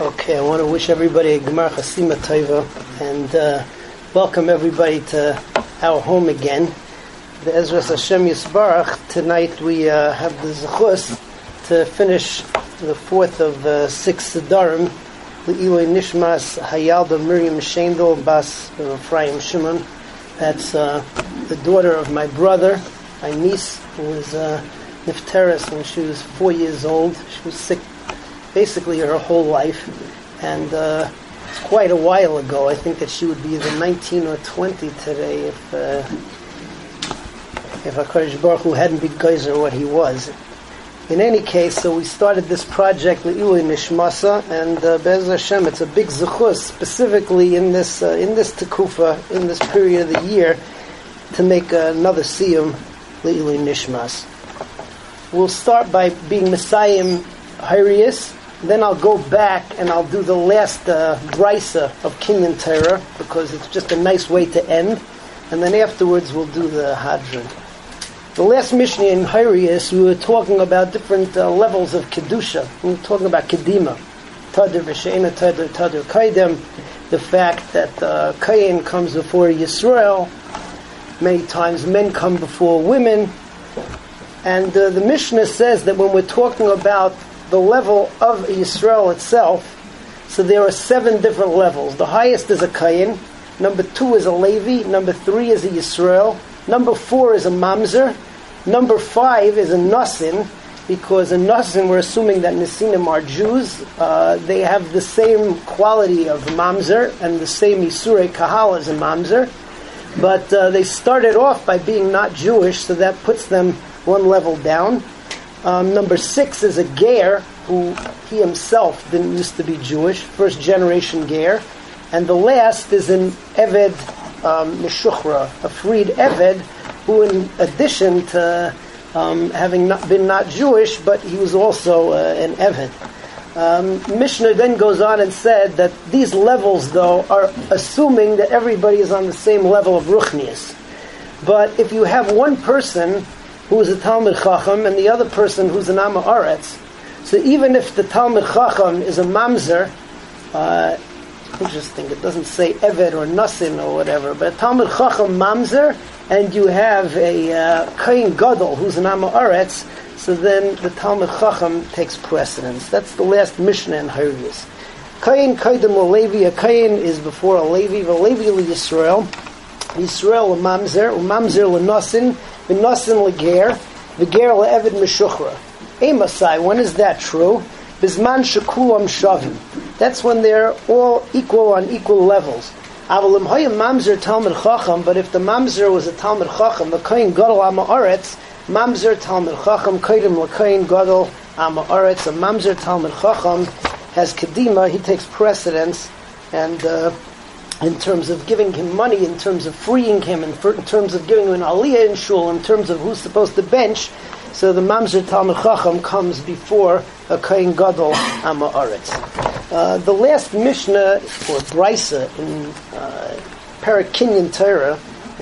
Okay, I want to wish everybody a Gemar Chasima Tova and welcome everybody to our home again. Be'ezras Hashem Yisborach, tonight we have the zechus to finish the fourth of six Sidarim, L'iloi Nishmas Hayalda Miriam Sheindel Bas Raphaim Shimon. That's the daughter of my brother, my niece, who was nifteres when she was 4 years old. She was sick basically her whole life, and it's quite a while ago. I think that she would be either 19 or 20 today if HaKodesh Baruch Hu hadn't been geyser what he was. In any case, so we started this project, L'ilui Nishmasa, and Bezras Hashem, it's a big zechus, specifically in this tekufa, in this period of the year, to make another siyum, L'ilui Nishmas. We'll start by being Messiahim Harias, then I'll go back and I'll do the last brisa of Kinyan Torah, because it's just a nice way to end, and then afterwards we'll do the Hadron. The last Mishnah in Harias, we were talking about different levels of Kedusha. We were talking about Kedima, Tadr v'sheena, Tadr k'edem, the fact that Kayin comes before Yisrael, many times men come before women, and the Mishnah says that when we're talking about the level of Yisrael itself, so there are seven different levels. The highest is a Kayin, number two is a Levi, number three is a Yisrael, number four is a Mamzer, number five is a Nasin, because a Nasin, we're assuming that Nasinim are Jews, they have the same quality of Mamzer, and the same Yisurei Kehal as a Mamzer, but they started off by being not Jewish, so that puts them one level down. Number six is a geir, who he himself didn't used to be Jewish, first generation geir. And the last is an Eved Meshuchra, a freed Eved, who in addition to having not been Jewish, but he was also an Eved. Mishnah then goes on and said that these levels, though, are assuming that everybody is on the same level of Ruchnius. But if you have one person who is a talmid chacham, and the other person who's an Amma Oretz. So even if the talmid chacham is a mamzer, interesting, it doesn't say Eved or Nasin or whatever, but a talmid chacham mamzer, and you have a Kohen Gadol who's an Amma Oretz, so then the talmid chacham takes precedence. That's the last Mishnah in Harias. Kayin Kaydem Levi, a Kayin is before a Levi, Levi Yisrael, Yisrael l'mamzer, u'mamzer l'nasin, v'nasin l'geir, v'geir l'eved meshuchra. Emasai, when is that true? Bizman sh'kulam sh'avim. That's when they're all equal on equal levels. Avalim hayim mamzer talmid chacham, but if the mamzer was a talmid chacham, the kohen gadol amma aretz, mamzer talmid chacham, kodim l'kohen gadol amma aretz, a mamzer talmid chacham has kedima, he takes precedence, and in terms of giving him money, in terms of freeing him, in terms of giving him an aliyah in shul, in terms of who's supposed to bench, so the mamzer talmid chacham comes before a kohen gadol amma aretz. The last mishnah or brisa in Perek Kinyan Torah,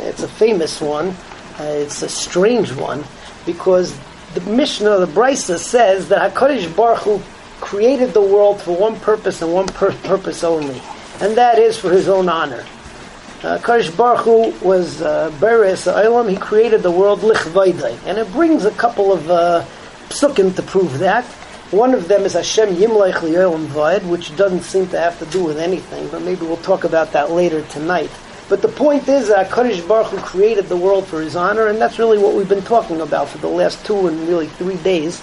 it's a famous one. It's a strange one because the mishnah, the brisa, says that HaKodesh Baruch Hu created the world for one purpose and one purpose only. And that is for his own honor. HaKodesh Baruch Hu was Beres Olam. He created the world lichvaydai, and it brings a couple of psukim to prove that. One of them is Hashem Yimleich li'olam vaed, which doesn't seem to have to do with anything, but maybe we'll talk about that later tonight. But the point is that HaKodesh Baruch Hu created the world for his honor, and that's really what we've been talking about for the last 2 and really 3 days.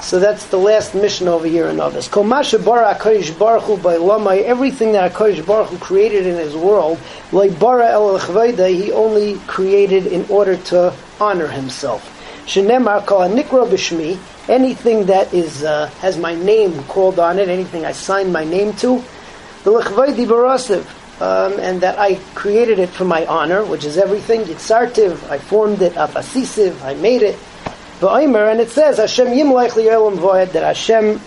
So that's the last mission over here in others. Kol ma shebara HaKodesh Baruch Hu by Lamai, everything that HaKodesh Baruch Hu created in his world, lo bara el l'chvada, he only created in order to honor himself. Shenemar kol hanikra b'shmi, anything that is has my name called on it, anything I sign my name to, the l'chvadi barasiv, and that I created it for my honor, which is everything. Yitzartiv, I formed it. Afasisiv, I made it. And it says Hashem Yimleich li'olam vaed, that Hashem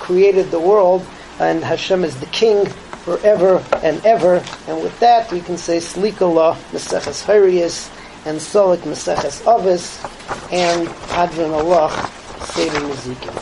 created the world, and Hashem is the King forever and ever. And with that, we can say Slikala Meseches Harias and Solik Meseches Avos and Hadron Allah Seder Nezikin.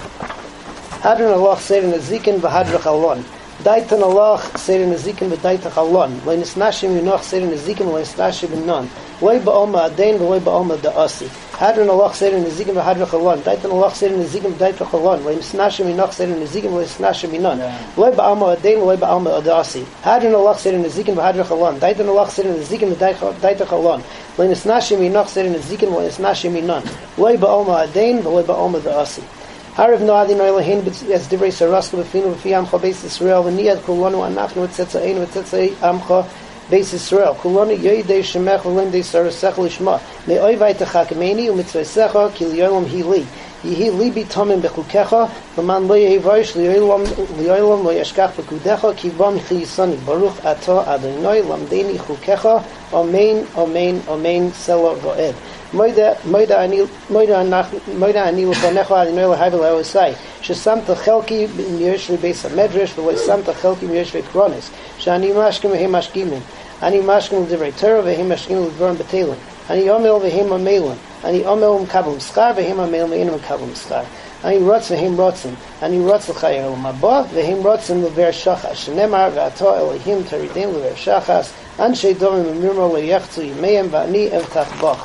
Hadron Allah Seder Nezikin v'Hadrich Alon. Daitan Allah Serin Azikim Bidaitan Halon. Lainis Nashim Yunoch Serin Azikim Lainis Nashim Binon. Loi Ba'oma Adain Loi Ba'oma Da'asi. Hadron Allah Serin Azikim Hadra Halon. Daitan Allah Serin Azikim Daitan Halon. Lainis Nashim Yunoch Serin Azikim Lainis Nashim Binon. Loi Ba'oma Adain Loi Ba'oma Da'asi. Hadron Allah Serin Azikim Hadra Halon. Daitan Allah Serin Azikim Daitan Halon. Lainis Nashim Yunoch Serin Azikim Lainis Nashim Binon. Loi Ba'oma Adain Loi Ba'oma Da'asi. Harav Noadi Noelahin, but as Divrei Sarasku, Befinu, Befi Amcha, Beis Yisrael, V'niyad Kulonu, Anachnu, Etzetzainu, Etzetzai Amcha, Beis Yisrael, Kulonu, Yoidei Shemech, V'lindei Sarasech, Lishma, Me'oivai Techakmeni, U'mitzvaysecha, Kil Yolam Hili, Yehi Libi Tomim Bechukecha, V'man Lo Yehivosh, Liyolam Lo Yashkach Bekudecha, Kivam Chiyisani, Baruch Atah Adonai, Lamdeni Chukecha, Amen, Amen, Amen, Selah Ro'ed. Moida ani l'chanecha adinoi l'haiva l'ha'osai. Shesamta chelki m'yoshvei beis ha'medrash, v'lo samta chelki m'yoshvei kronis. She'ani mashkim v'hem mashkimin. Ani mashkim l'divrei Torah v'hem mashkim l'dvorim b'teilim. Ani omel v'hem ha'melim. Ani omel m'kabel m'schar v'hem ha'melim v'enim m'kabel m'schar. Ani rotz v'hem rotzim. Ani rotz l'chai olam haba v'hem rotzim l'ver shachas. Shenemar v'ato Elohim taridem l'ver shachas. Anshei domim m'mirmo le'yachzu yimeim v'ani evtach bach.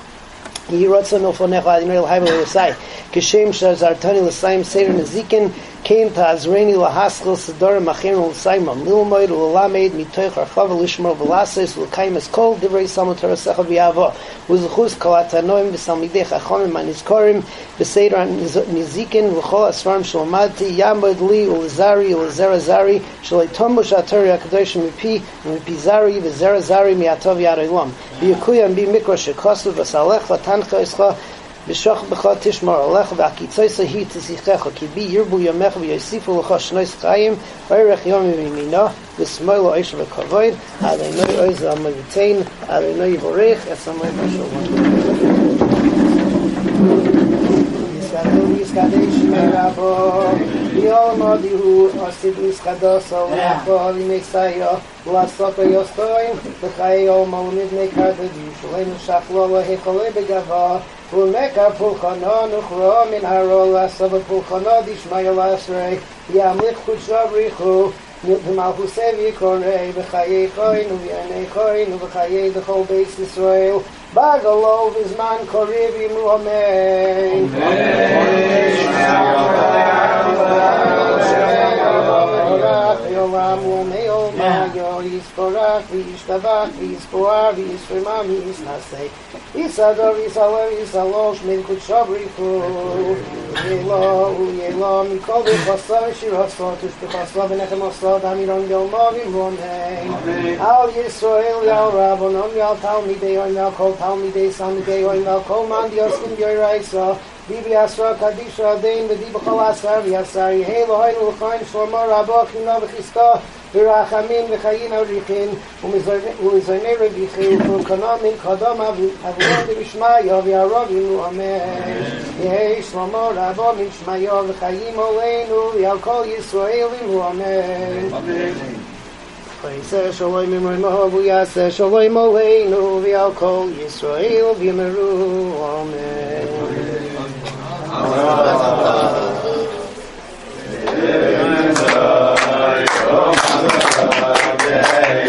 He wrote on Ophonecha Adinel Haibel Yosai, Kishem Shazartani Lasaim Seder Nazikin, came to Azreni Lahaskil Sedor Machem Lasaimam, Lilmoid Lulamed Mitoich Archav Lishmo Velases Lukaimas Kol Divrei Samotar Secha Viavo, Uzchus Kalatanoim Vesamidech Achomim Aniskorim, Veseder Nazikin, Luchol Asram Shalomati, Yamud Li Ulazari Ulazarazari, Shalaitomush Atari Akadosh Mipi, Mipizari, Vezarazari Miatov Yarilom, Biyukuyam Bimikrosh Kosu Vasalech Latan. Umeka Pulchanon, Uchrom in Harola, Saba Pulchano, Dishmael Ashrei, Yamlik Kuchabrihu, Malhusevi Kore, Bechaye Koin, Uviane Koin, Uvachaye, the whole base Israel, Bagalo, Bizman Koribi Muhammad. Is Korach, is Tabach, is Poav, is Fremam, is Nasei. Is Ador, is Alor, is Alosh, men could shobriku. Yelo, Yelo, Mikol, Basar, Shirasot, Tushpaslav, and Echemosod, Amiron, Yelmovim, Monhe. Al Yisrael, Yal Rabonom, Yal Talmidei, or Yalkol, Talmidei, Samidei, or Yalkol, Mandioskin, Yoraisa. Divi Asra Kadisha Adein, the Dibakal Asar, Yasari, Halo, Hainu, Khan, Shlomo, Rabok, Novichista. V'rachamin v'chayin avrikin u'mizornei revichim v'konomin kodom avlodi v'shmayo v'yarovim u'amesh yehei shlomo rabo min shmayo v'chayim oleinu v'yalkol yisraelim u'amesh V'yaseh shalom imrimo v'yaseh shalom oleinu v'yalkol yisrael v'ymeru u'amesh